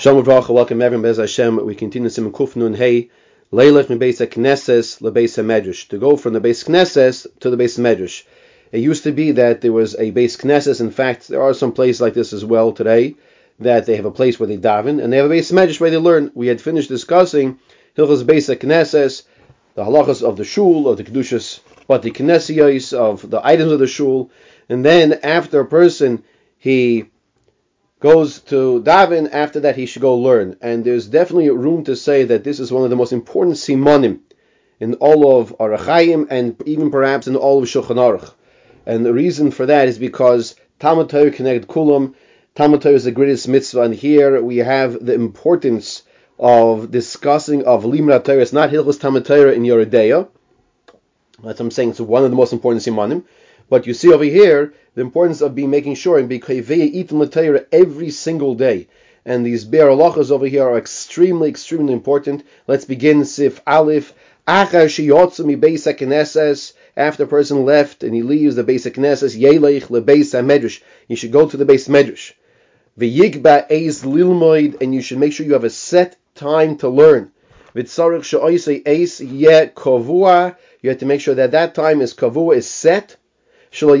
Shalom Uvracha, welcome everyone, Be'ez Hashem. We continue Simkufnu and Hey, Leilach from Beis HaKnesses to Beis HaMedrish. To go from the Beis HaKnesses to the Beis HaMedrish. It used to be that there was a Beis HaKnesses. In fact, there are some places like this as well today, that they have a place where they daven, and they have a Beis HaMedrish where they learn. We had finished discussing Hilchos Beis HaKnesses, the halachas of the shul, of the Kedushas, but the Knesiyos, of the items of the shul. And then after a person, he goes to Davin, after that he should go learn. And there's definitely room to say that this is one of the most important simonim in all of Arachayim and even perhaps in all of Shulchan Aruch. And the reason for that is because Tamatayr connected Kulam. Tamatayr is the greatest mitzvah, and here we have the importance of discussing of Limra Torah. It's not Hilchus tamatayr in Yoredeya. That's what I'm saying. It's one of the most important simonim. But you see over here the importance of being making sure and being koveia itim every single day. And these bear halachas over here are extremely, extremely important. Let's begin Sif Aleph. After a person left and he leaves the Beis HaKnesses, you should go to the Beis HaMedrish. And you should make sure you have a set time to learn. You have to make sure that that time is kavua, is set. And he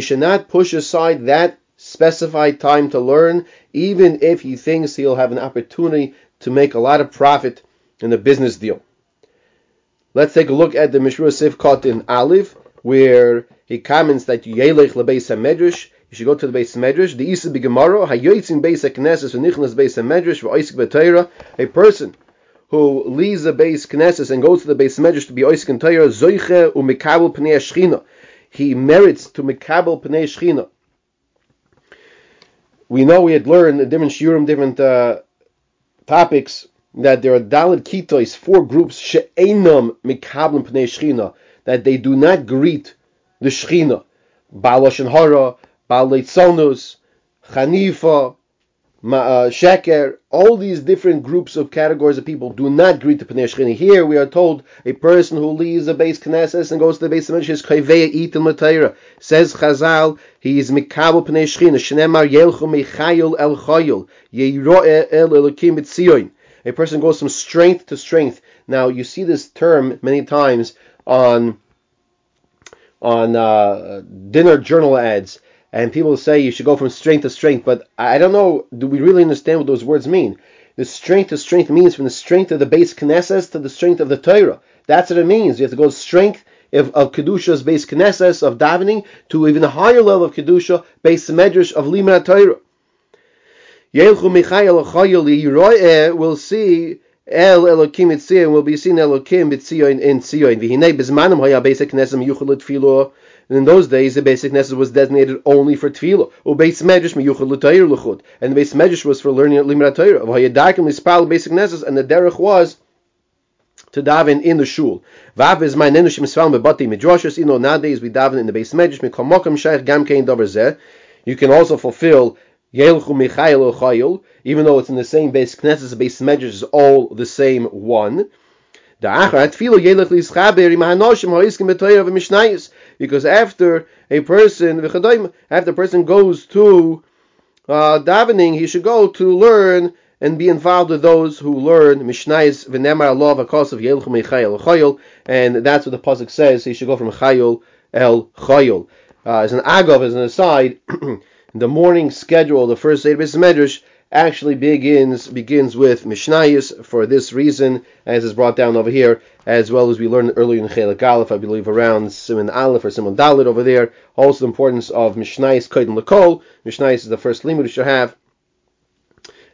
should not push aside that specified time to learn, even if he thinks he'll have an opportunity to make a lot of profit in a business deal. Let's take a look at the Mishra Sivkot in Alif, where he comments that Yelech leBeis HaMedrish, you should go to the Beis HaMedrish. The Isa Bigamaro, Hayotzim Beis HaKnesses v'Nichnas Beis HaMedrish v'Oisik B'Teira. A person who leaves the Beis HaKnesses and goes to the Beis HaMedrish to be Ois Kintoyer, Zoyche u Mekabal Pnei Shechina. He merits to Mekabal Pnei Shechina. We know we had learned different shiurim, different topics, that there are Dalet Kitois, four groups, She'enam Mekabal Pnei Shechina, that they do not greet the Shechina. Baal Hashan Hara, Baal Leitzonus, Hanifa, Sheker, all these different groups of categories of people do not greet the Pnei Shechina. Here we are told a person who leaves the Beis HaKnesses and goes to the Beis HaMedrish is koveia itim, says Chazal, he is Mekabel Pnei Shechina. Shneimar yelchu mechayil el chayil yeiroe el Elokim Itzio. A person goes from strength to strength. Now you see this term many times on dinner journal ads. And people say you should go from strength to strength, but I don't know, do we really understand what those words mean? The strength to strength means from the strength of the Beis HaKnesses to the strength of the Torah. That's what it means. You have to go strength of Kedushas Beis HaKnesses, of davening, to even a higher level of Kedusha, Beis HaMedrish, of Limra Torah. Yelchu Michael Chayoli Roe will see El Elokim Itzio, and will be seen Elokim Itzio in Tzio. V'hinei bezmanim haya Beis HaKnesses miyuchel l'tfilo. And in those days, the Beis HaKnesses was designated only for Tefillah. Ubeis Medrash miyuchel l'Tayr l'chud, and the Beis Medrash was for learning at Limra Torah. V'hayadakim l'spal Beis HaKnesses, and the derech was to daven in the shul. V'aviz my nenushim s'falm bebati midrashos. You know, nowadays we daven in the Beis Medrash. Mekamokim shaych gam kein davar zeh. You can also fulfill Yelchu Michael Chayil, even though it's in the same Beis HaKnesses. The Beis Medrash is all the same one. Because after a person goes to davening, he should go to learn and be involved with those who learn mishnayis, and that's what the pasuk says. He should go from chayil el chayil. As an agav, as an aside, the morning schedule, the first day of Beis HaMedrish, actually begins with mishnayis for this reason, as is brought down over here, as well as we learned earlier in Chelek Aleph, I believe around Simon Aleph or Simon Dalet over there. Also the importance of mishnayis koden l'kol. Mishnayis is the first limud you should have,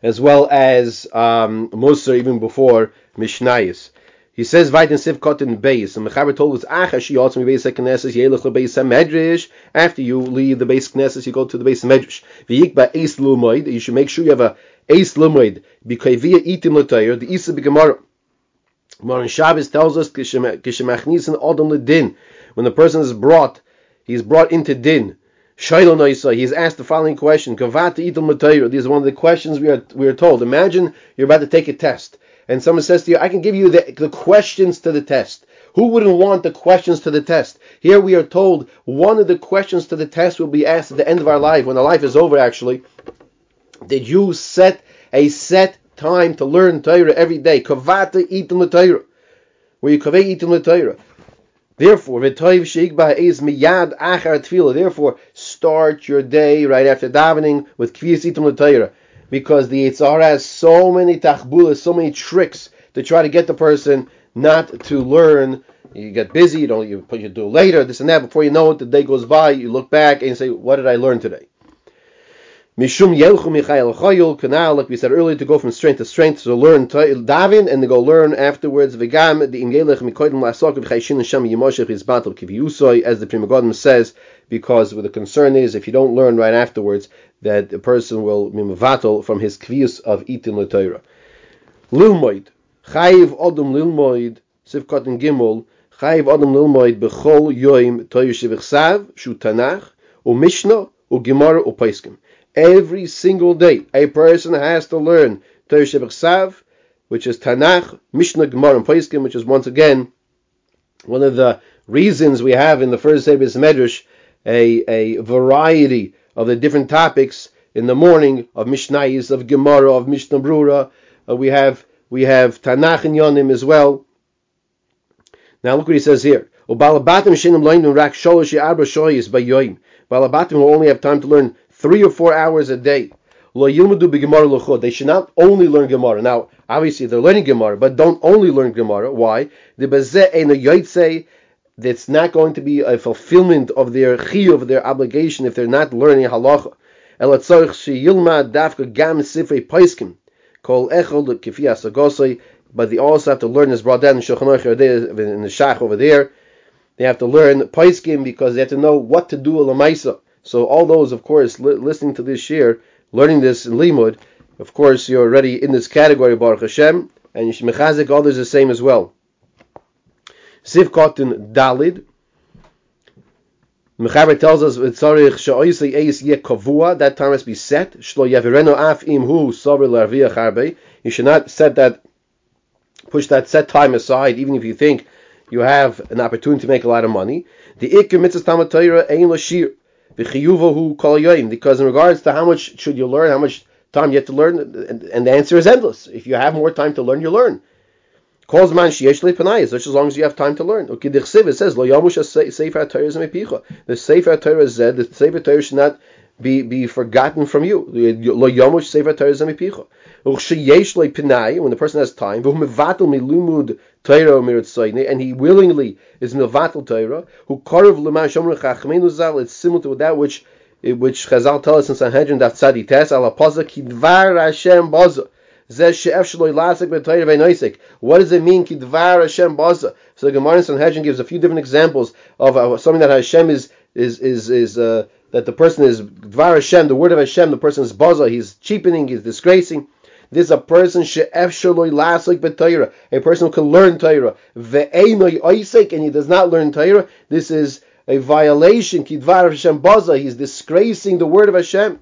as well as musa even before mishnayis. He says, "Vayten sivkot in base." And Mechaber told us, "Acha shi'atz mi Beis HaKnesses yelech leBeis HaMedrish." After you leave the Beis HaKnesses, you go to the Beis HaMedrish. V'yikba eis lumoid. You should make sure you have a eis lumoid. B'kayvia itim l'tayr. The Isa Bigamaro. Moran Shabbos tells us, "Kishemachnisin adam l'din." When the person is brought, he is brought into din. Shailo noisa. He is asked the following question: "Kavata itim l'tayr." These are one of the questions we are told. Imagine you're about to take a test, and someone says to you, I can give you the questions to the test. Who wouldn't want the questions to the test? Here we are told one of the questions to the test will be asked at the end of our life, when our life is over actually. Did you set a set time to learn Torah every day? Kavata itim l'Torah. Where you koveia itim l'Torah. Therefore, start your day right after davening with koveia itim l'Torah. Because the Yitzhar has so many tachbulas, so many tricks to try to get the person not to learn. You get busy, you do later, this and that. Before you know it, the day goes by, you look back and you say, what did I learn today? Mishum Yelchum Michael Choyul Kanal, like we said earlier, to go from strength to strength, to learn Davin, and to go learn afterwards. Vegam the Imgelech Mikoidum Lasok of Chayshin Sham Yemoshev is Batal Kiviusoi, as the Prima Godim says, because the concern is if you don't learn right afterwards, that the person will mimvatal from his kvius of itin l'Torah. Lilmoid, chayiv odom lilmoid, sivkot and gimel, chayiv odom lilmoid bechol yoim toyushivichsav shu tanach u mishnah u gemara u paiskim. Every single day, a person has to learn toyushivichsav, which is tanach, mishnah, gemara, and paiskim, which is once again one of the reasons we have in the first Beis HaMedrish a variety of the different topics in the morning of mishnayis, of gemara, of mishnah brura. We have Tanakh and Yonim as well. Now look what he says here. Balabatim will only have time to learn 3 or 4 hours a day. They should not only learn gemara. Now obviously they're learning gemara, but don't only learn gemara. Why? That's not going to be a fulfillment of their chiyuv, their obligation, if they're not learning halacha. But they also have to learn, as brought down in Shulchan Aruch Yoredeya in the Shach over there, they have to learn paiskim because they have to know what to do l'maisa. So all those, of course, listening to this year, learning this in Limud, of course, you're already in this category, Baruch Hashem, and you should mechazik others the same as well. Sivkot and Dalid. Mechaber tells us that time must be set. You should not set that, push that set time aside, even if you think you have an opportunity to make a lot of money. Because in regards to how much should you learn, how much time you have to learn, and the answer is endless. If you have more time to learn, you learn. Calls man sheyeshle panayis, just as long as you have time to learn. It says lo yamush sefer Torah mepicha. The sefer Torah said the sefer Torah should not be forgotten from you. Lo yamush sefer Torah mepicha. Usheyeshle panai, when the person has time, v'humevatel milumud Torah miratzoyne, and he willingly is mevatel Torah. Who karev leman shomrim chachmenu zal. It's similar to that which Chazal tells us in Sanhedrin Daf Tzadi Tes ala pasuk kidvar Hashem baza. What does it mean? So the Gemara in Sanhedrin gives a few different examples of something that Hashem is that the person is Dvar Hashem, the word of Hashem, the person is baza, he's cheapening, he's disgracing. This is a person who can learn Torah, and he does not learn Torah. This is a violation. Kidvar Hashem baza, he's disgracing the word of Hashem.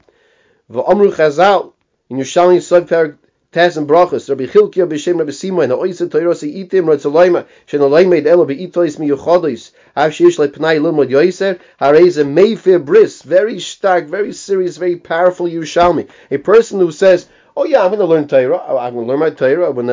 V'amru Chazal in Yerushalmi Yisod Parak Taz and brachos. Rabbi Chilkiah b'shem Rabbi Sima and ha'oiseh Torah se'itim ratzalayma she'nolaymid elo be'itois miyuchados av she'ish le'pnai l'mod yoiser hareze meifir bris. Very stark, very serious, very powerful Yerushalmi. A person who says, "Oh yeah, I'm going to learn Torah. I'm going to learn my Torah when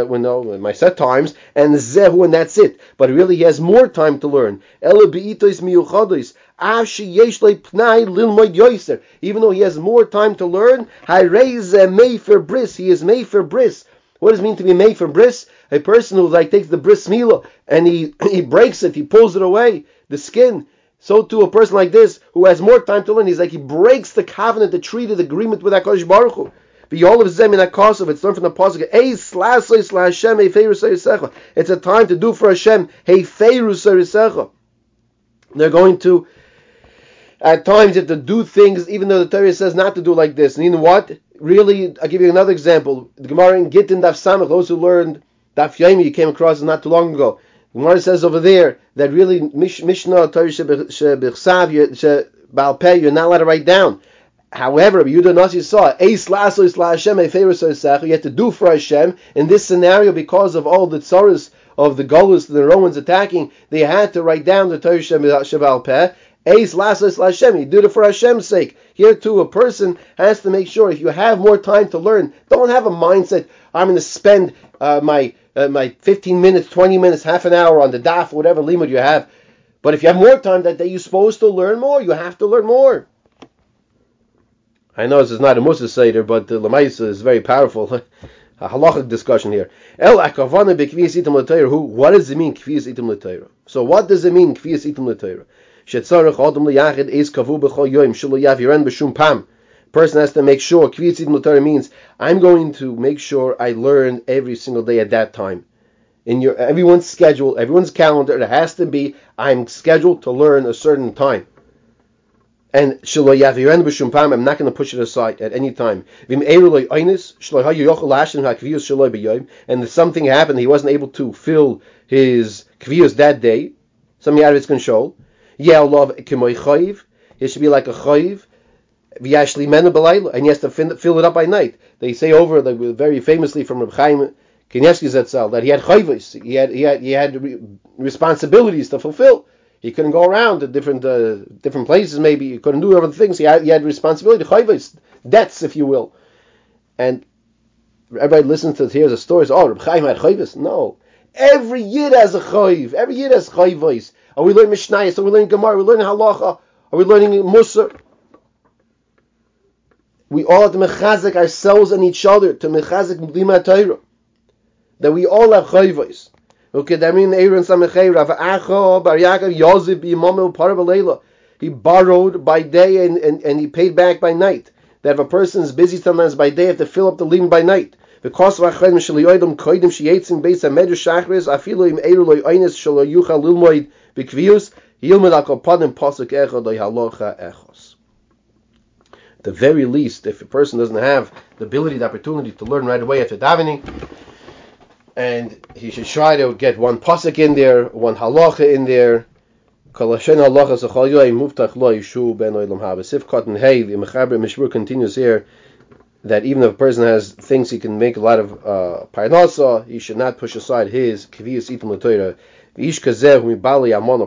my set times and zehu, and that's it." But really, he has more time to learn. Elo be'itois miyuchados av she'ish le'pnai l'mod yoiser. Even though he has more time to learn, hareze meifir bris. He is meifir bris. What does it mean to be made for bris? A person who takes the bris milah and he breaks it, he pulls it away, the skin. So too a person like this who has more time to learn, he breaks the covenant, the treaty, the agreement with HaKadosh Baruch Hu. It's learned from the pasuk. It's a time to do for Hashem. They're going to, at times, you have to do things even though the Torah says not to do like this. And you know what? Really, I'll give you another example. The Gemara in Gittin Daf Samach, those who learned Daf Yomi, you came across not too long ago. The Gemara says over there that really Mishnah Torah Shebichsav Baal Peh, you're not allowed to write down. However, Yehuda Nasi saw Eis Laso Isla Hashem Efeiru Soisach. You had to do for Hashem in this scenario because of all the tzoros of the Golus, the Romans attacking. They had to write down the Torah Shebichsav Baal Peh. Ace Lasos Lashem, you do it for Hashem's sake. Here too, a person has to make sure if you have more time to learn, don't have a mindset, I'm going to spend my 15 minutes, 20 minutes, half an hour on the daf, whatever limud you have. But if you have more time that day, you're supposed to learn more. You have to learn more. I know this is not a musa seder, but the lemaisa is very powerful. A halachic discussion here. What does it mean, kviyas itim l'Torah? So what does it mean, kviyas itim l'Torah? Person has to make sure, kviyas itim l'Torah means, I'm going to make sure I learn every single day at that time. In your everyone's schedule, everyone's calendar, it has to be, I'm scheduled to learn a certain time. And I'm not going to push it aside at any time. And if something happened, he wasn't able to fill his kviyos that day, something out of his control, he should be like a chayiv, and he has to fill it up by night. They say over, very famously from Arachayim, that he had chayvos, he had responsibilities to fulfill. He couldn't go around to different places. Maybe he couldn't do other things. He had responsibility, chayvos, debts, if you will. And everybody listens to hears the stories. Oh, Reb Chaim had chayvos. No, every yid has a chayv. Every yid has chayvos. Are we learning mishnayis? Are we learning gemara? Are we learning halacha? Are we learning musa? We all have to mechazek ourselves and each other to mechazek Limra Torah. That we all have chayvos. Okay, that means Aaron Samechei, Rav Acha, Bar Yaakov, Yosef, Yimamel, Paravalela. He borrowed by day and he paid back by night. That if a person is busy sometimes by day, have to fill up the lim by night. Because of Arachayim Shalioidim Koidim Sheyetzim Beis HaMedrish Shachris, Afiloim Eiruloi Oines Shaloyucha Lilmoid Bikvius, Yilmed Akopadim Pasuk Echad Loi Halocha Echos. At the very least, if a person doesn't have the ability, the opportunity to learn right away after davening, and he should try to get one pasuk in there, one halacha in there. And hey, the Mechaber Mishmur continues here that even if a person has things he can make a lot of parnasa, he should not push aside his kviyas itim l'Torah.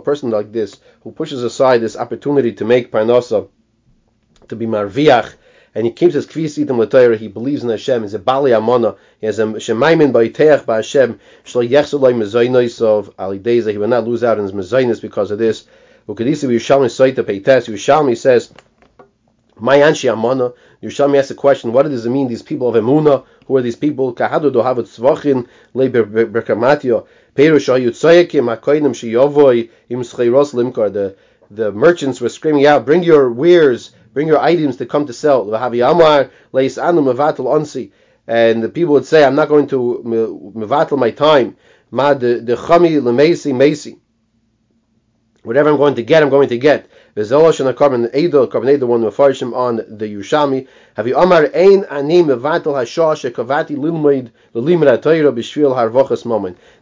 A person like this who pushes aside this opportunity to make parnasa, to be marviach, and he keeps his kviyas itim l'Torah, he believes in Hashem, he's a bali amana, he has a shemaimin ba'iteach ba'Hashem, shlo yechzulay mezaynos of alideza, he will not lose out on his mezaynos because of this. Ukadisa Yerushalmi soita peites, Yerushalmi says, my anshi amana, Yerushalmi asks the question, what does it mean, these people of emuna, who are these people, kahadu dohavot tzvachin le berkamatio, peirusha yutzayakim hakoinim sheyovoi im scheiros limkar, the merchants were screaming out, bring your wares, bring your items to come to sell. And the people would say, I'm not going to mevatel my time. Whatever I'm going to get, I'm going to get. On the Yushami.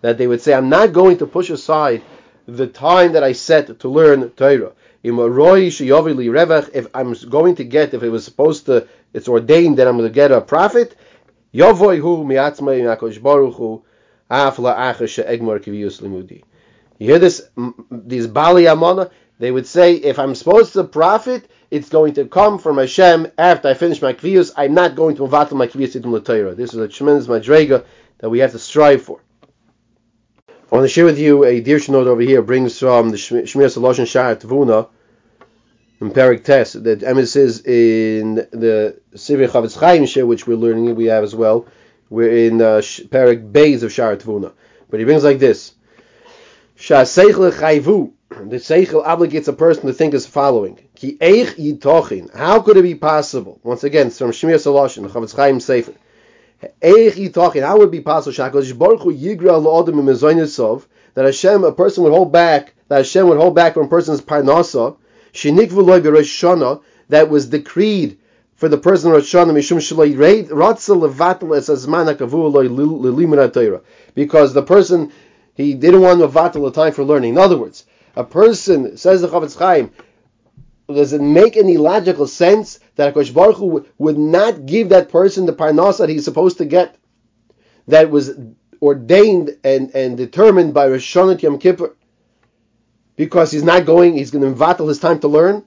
That they would say, I'm not going to push aside the time that I set to learn Torah. If I'm going to get, if it was supposed to, it's ordained that I'm going to get a profit, you hear this? These Bali Amana, they would say, if I'm supposed to profit, it's going to come from Hashem after I finish my kviyus. I'm not going to mevatel my kviyus itim l'Torah. This is a tremendous madrega that we have to strive for. I want to share with you a Dirsha note over here, brings from the Shmir Saloshan Shah Tvuna in Perik Tes, that emphasis in the Sivir Chavetz Chaim Shir, which we're learning, we have as well. We're in Perik Beis of Shah Tvuna. But he brings like this. Shah Seichel Chayvu, the Seichel obligates a person to think as following. Ki Eich Yitochin, how could it be possible? Once again, it's from Shmir Saloshan, Chavetz Chaim Sefer. How would it be possible that Hashem, a person would hold back, that Hashem would hold back from a person's parnasa, that was decreed for the person Rosh Hashanah, because the person, he didn't want to vatel the time for learning. In other words, a person, says the Chavetz Chaim, does it make any logical sense that HaKadosh Baruch Hu would not give that person the parnasa that he's supposed to get, that was ordained and determined by Rosh Hashanah Yom Kippur? because he's not going, he's going to invattle his time to learn,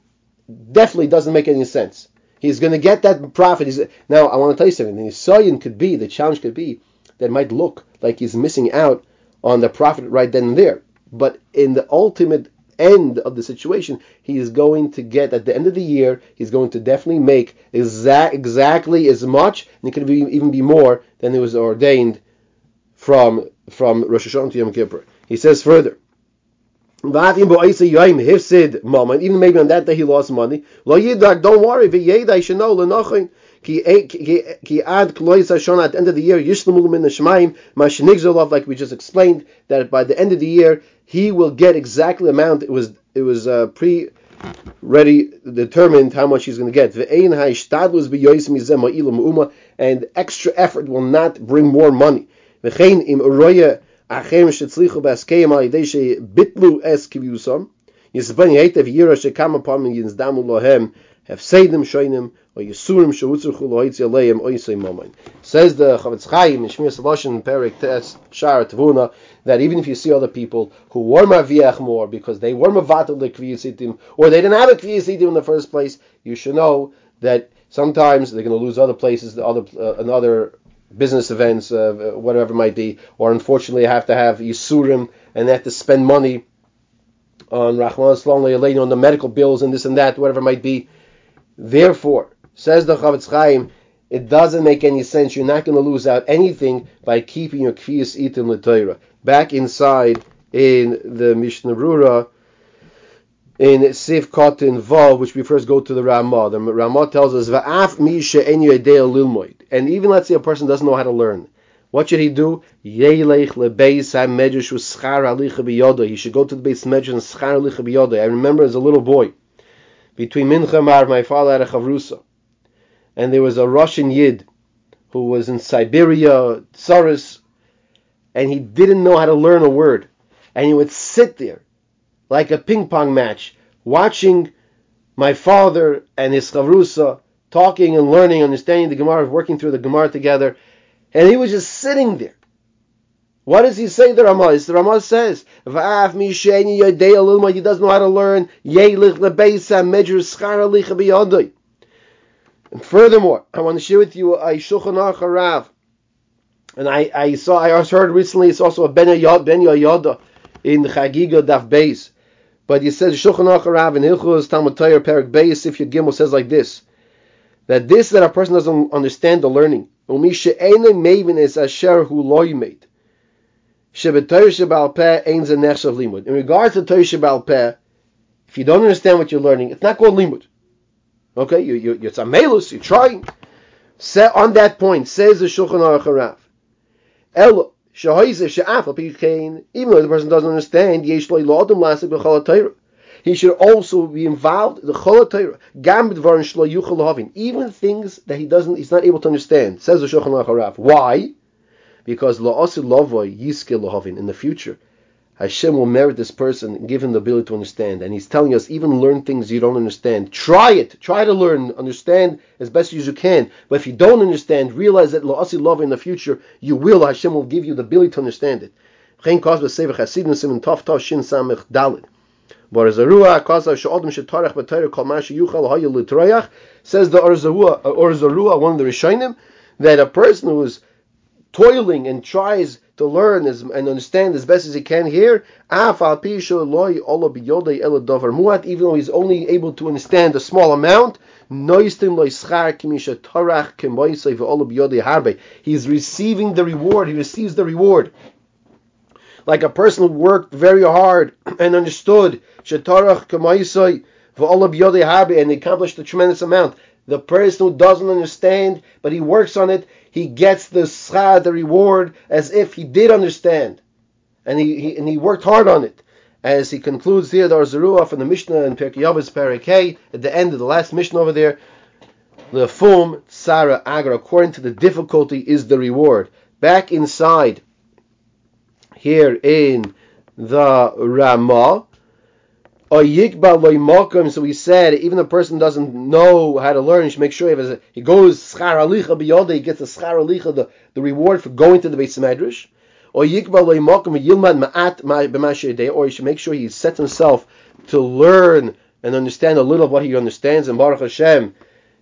definitely doesn't make any sense. He's going to get that profit. Now, I want to tell you something. The Nisayon could be, the challenge could be, that it might look like he's missing out on the profit right then and there. But in the ultimate end of the situation, he is going to get, at the end of the year, he's going to definitely make exactly as much, and it could be, even be more than it was ordained from Rosh Hashanah to Yom Kippur. He says further, even maybe on that day he lost money. Don't worry. At the end of the year, like we just explained, that by the end of the year he will get exactly the amount it was pre-ready determined how much he's going to get. And extra effort will not bring more money. Says the Chavetz Chaim in Shmir Saloshin Perik Tes Shara Tavuna that even if you see other people who were Marviach more because they were Mavatel the Kviyas Itim or they didn't have a Kviyas Itim in the first place, you should know that sometimes they're going to lose other places, another business events, whatever it might be, or unfortunately have Yisurim and they have to spend money on Rahman Shalom on the medical bills and this and that, whatever it might be. Therefore, says the Chavetz Chaim, it doesn't make any sense. You're not going to lose out anything by keeping your Kviyas Itim L'Torah. Back inside in the Mishnah Brura, in Sif Kotin Vav, which we first go to the Ramah. The Ramah tells us, Va'af mi she'en yodea lilmoid. And even, let's say, a person doesn't know how to learn. What should he do? Yeilech lebeis hamedrash u'schar halicha biyodo. He should go to the Beis HaMedrish and schar halicha biyodo. I remember as a little boy, between Mincha and Ma'ariv, my father had a chavrusa. And there was a Russian Yid who was in Siberia, Tsarist, and he didn't know how to learn a word. And he would sit there like a ping pong match, watching my father and his chavrusa talking and learning, understanding the Gemara, working through the Gemara together, and he was just sitting there. What does he say? The Ramah. The Ramah says, "Va'af mi she'en yodea lilmoid." He doesn't know how to learn. Yeilech lebeis hamedrash schar halicha biyodoi. And furthermore, I want to share with you a Shulchan Aruch Harav, and I heard recently it's also a Ben Yoyada in Chagiga Daf Beis. But he says, Shulchan Aruch Harav in Hilchus tamatayr Perik Beis Sif Gimel says like this, that a person doesn't understand the learning. In regards to Torah Shebaal Peh, if you don't understand what you're learning, it's not called limud. Okay, you're tzamelus, you're trying. On that point, says the Shulchan Aruch Harav, even though the person doesn't understand, he should also be involved in the Chol HaTorah, even things that he's not able to understand. Says the Shulchan Aruch Harav. Why? Because in the future, Hashem will merit this person and give him the ability to understand. And he's telling us, even learn things you don't understand. Try it. Try to learn, understand as best as you can. But if you don't understand, realize that la'asi lava in the future, Hashem will give you the ability to understand it. Says the Orzarua, one of the Rishonim, that a person who is toiling and tries to learn and understand as best as he can here, even though he's only able to understand a small amount, he's receiving the reward. He receives the reward. Like a person who worked very hard and understood, and accomplished a tremendous amount. The person who doesn't understand, but he works on it, he gets the schar, the reward, as if he did understand, and he worked hard on it. As he concludes here, the Arzurua from the Mishnah in Perkei Avos Perikei, at the end of the last Mishnah over there, the Fum Sarah Agra, according to the difficulty is the reward. Back inside, here in the Ramah, so we said, even a person doesn't know how to learn, he should make sure he goes, he gets the schar alicha, the reward for going to the Beis HaMedrish. or he should make sure he sets himself to learn and understand a little of what he understands. And Baruch Hashem,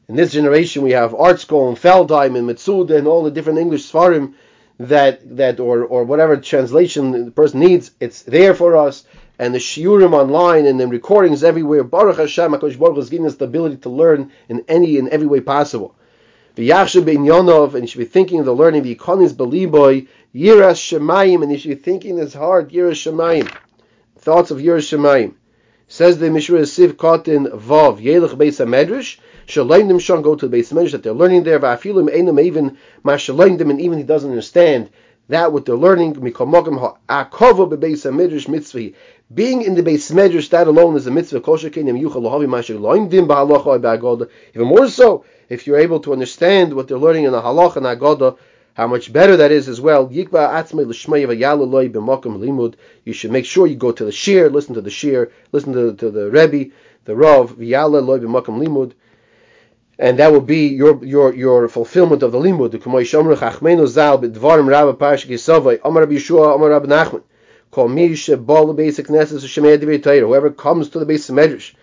in this generation we have Art School and Feldheim and Mitzuda and all the different English Sfarim that or whatever translation the person needs, it's there for us. And the shiurim online and the recordings everywhere. Baruch Hashem, HaKadosh Baruch Hu has given us the ability to learn in any and every way possible. V'yachshav b'inyanov, and he should be thinking of the learning. V'yikonis b'liboy, yiras shemayim, and he should be thinking in his heart, yiras shemayim, thoughts of yiras shemayim. Says the Mishra Sivkot in Vav, Yelech Beis HaMedrish, Shalaim Dem Shon, go to the Beis HaMedrish that they're learning there. V'afilim einam, even mashalaim dem, and even he doesn't understand that what they're learning, mikomokim ha'akova bebeis hamidrash mitzvah. Being in the Beis Medrash, that alone is a mitzvah. Kosher kenim yuchal lohavi mashir loim dim ba'halacha ba'agoda. Even more so, if you're able to understand what they're learning in the halacha and agoda, how much better that is as well. Yikba atzmei l'shmei v'yalu loy b'mokim limud. You should make sure you go to the shir, listen to the shir, listen to the Rebbe, the Rav, v'yalu loy b'mokim limud. And that will be your fulfillment of the limud. Whoever comes to the Beis Medrash,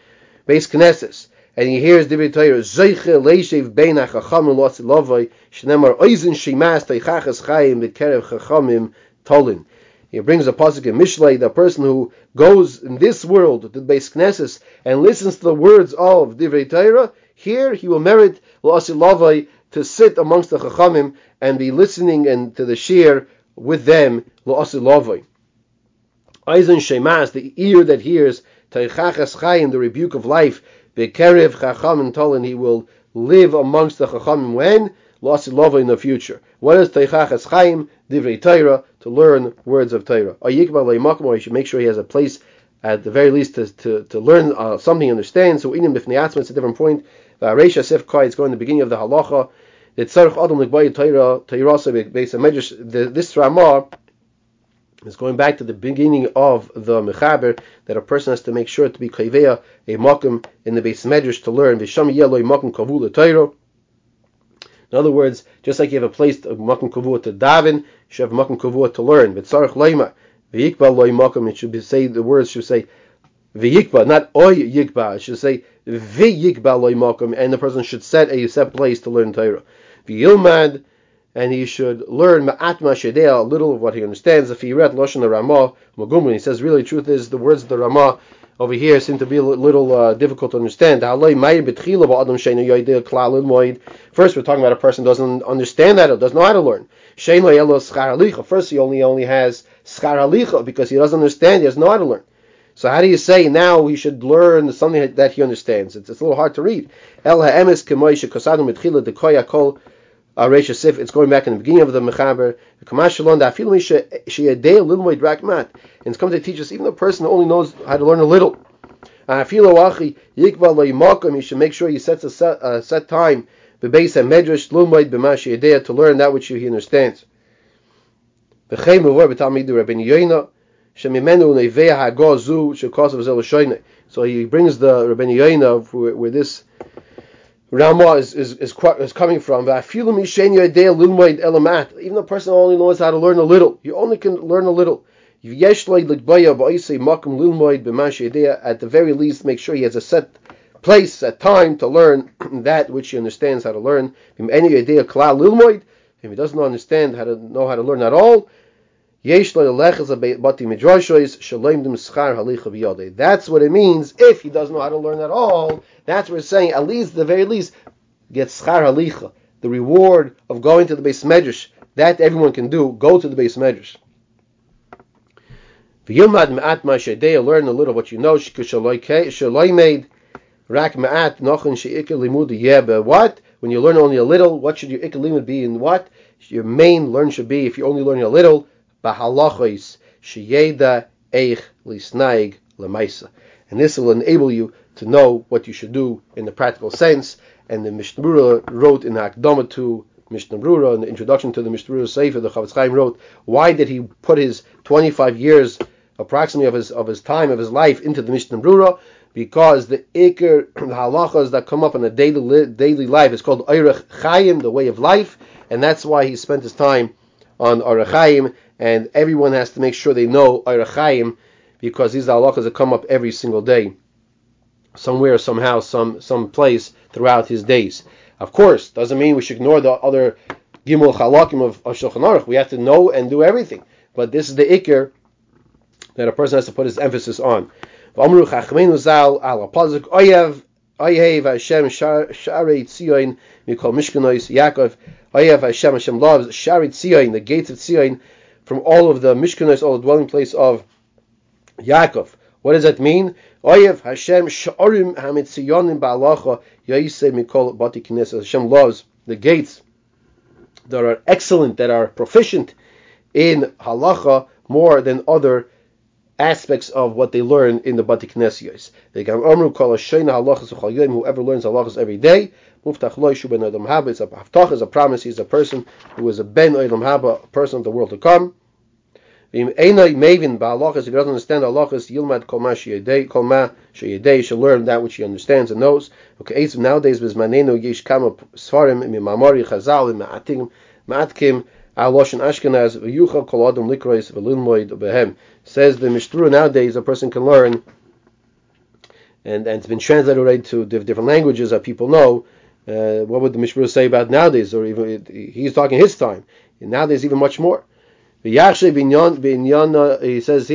Beis Knesses, and he hears Divrei Torah, Zoyche leishev bein hachachamim lo'atzilavai, shenemar oizen shimas teichachas chayim v'kerev chachamim tolin. He brings a pasuk in Mishlei, the person who goes in this world to the Beis Knesses and listens to the words of Divrei Torah, here he will merit l'asilavai, to sit amongst the chachamim and be listening and to the shir with them, l'asilavai. Eisen shemas, the ear that hears teichachas chayim, the rebuke of life, bekerev chachamim tolin, he will live amongst the chachamim when l'asilavai, in the future. What is teichachas chayim? Divrei Torah, to learn words of Torah. He should make sure he has a place, at the very least, to learn something, understand. So inim b'fnei atzma, it's a different point. Reisha Sef Kai, it's going to the beginning of the halacha. This Ramah is going back to the beginning of the mechaber, that a person has to make sure to be koveia itim in the Beis Medrash to learn. In other words, just like you have a place of makom kavua to daven, you should have makom kavua to learn. V'tzarich loyma, v'yikba loymakom. It should be say, the words should say v'yikba, not oy yikba. It should say v'yikba loymakom, and the person should set a set place to learn Torah. V'yilmad, and he should learn ma'at ma'shedeh, a little of what he understands. If he read loshen the Ramah magumlin, he says really the truth is the words of the Ramah over here seem to be a little difficult to understand. First, we're talking about a person who doesn't understand that or doesn't know how to learn. First, he only has schar halicha because he doesn't understand, he doesn't know how to learn. So how do you say now he should learn something that he understands? It's a little hard to read. It's going back in the beginning of the mechaber. And it's coming to teach us, even the person who only knows how to learn a little, he should make sure he sets a set time to learn that which he understands. So he brings the Rabbi Yoina with this Ramah is coming from. Even the person who only knows how to learn a little, you only can learn a little. At the very least, make sure he has a set place, a time to learn that which he understands how to learn. If he doesn't understand how to learn at all, that's what it means. If he doesn't know how to learn at all, that's what it's saying. At least, the very least, get schar halicha, the reward of going to the Beis Medrash. That everyone can do. Go to the Beis Medrash. Learn a little what you know. What? When you learn only a little, what should your ikar limud be? And what your main learn should be? If you're only learning a little, and this will enable you to know what you should do in the practical sense. And the Mishnah Berurah wrote in Hakdama to Mishnah Berurah, in the introduction to the Mishnah Berurah Sefer, the Chavetz Chaim wrote, why did he put his 25 years approximately of his time, of his life, into the Mishnah Berurah? Because the ikar, the halachas that come up in a daily life is called Eirech Chaim, the way of life, and that's why he spent his time on Arachayim, and everyone has to make sure they know Arachayim, because these halachas that come up every single day, somewhere, somehow, some place throughout his days. Of course, doesn't mean we should ignore the other Gimel Halakim of Shulchan Aruch. We have to know and do everything. But this is the Iker that a person has to put his emphasis on. Hashem loves Shari Tzion, the gates of Tzion, from all of the Mishkanos, all the dwelling place of Yaakov. What does that mean? Oyev Hashem Sha'orim HaMitziyonim Ba'alacha Ya'isei Mikol Bati Knesses. Hashem loves the gates that are excellent, that are proficient in halacha more than other aspects of what they learn in the Bati Knesiyos. They come Omru Kol Hashem Halachas U'Chal Yom. Whoever learns halachas every day, Muftach Lo Yishu Ben Olam Haba. It's a haftach, is a promise. He's a person who is a Ben Olam Haba, a person of the world to come. If he doesn't understand halachas, Yilmad Kol Ma Sheyedei, should learn that which he understands and knows. Okay, nowadays Bizmanenu Yesh Kama Sfarim Mimamori Chazal Ma'atim Ma'atkim Aloshin Ashkenaz V'Yuchal Kol Adam Likrois V'Lilmoid Behem. Says the Mishnah, nowadays a person can learn, and it's been translated already to different languages that people know. What would the Mishnah say about nowadays? Or even he's talking his time. And nowadays even much more. He says here, and Sivkot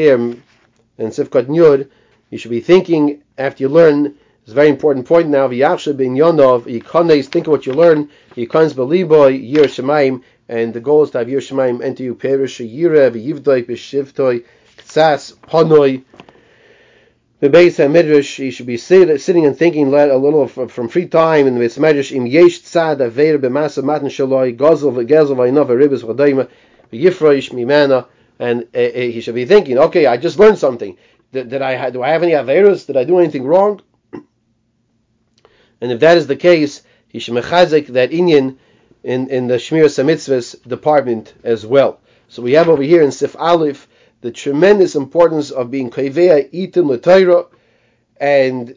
Nyud, you should be thinking after you learn. It's a very important point now. Think of what you learn. And the goal is to have Yerushalayim enter you. The Beis HaMedrish, you should be sitting and thinking a little from free time in the Beis HaMedrish. And he should be thinking, okay, I just learned something. Do I have any averos? Did I do anything wrong? And if that is the case, he should mechazek that inyan in the Shmiras HaMitzvos department as well. So we have over here in Sif Aleph the tremendous importance of being koveia itim l'Torah, and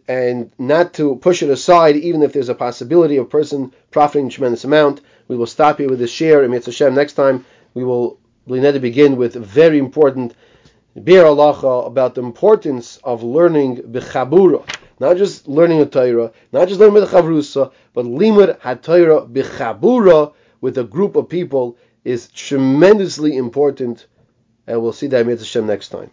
not to push it aside, even if there's a possibility of a person profiting a tremendous amount. We will stop here with this share, and Mitzvah Hashem next time. We will begin with a very important Bir Halacha about the importance of learning b'chabura, not just learning a Torah, not just learning with chavrusa, but limud haTorah b'chabura with a group of people is tremendously important, and we'll see that Mitzvah Hashem next time.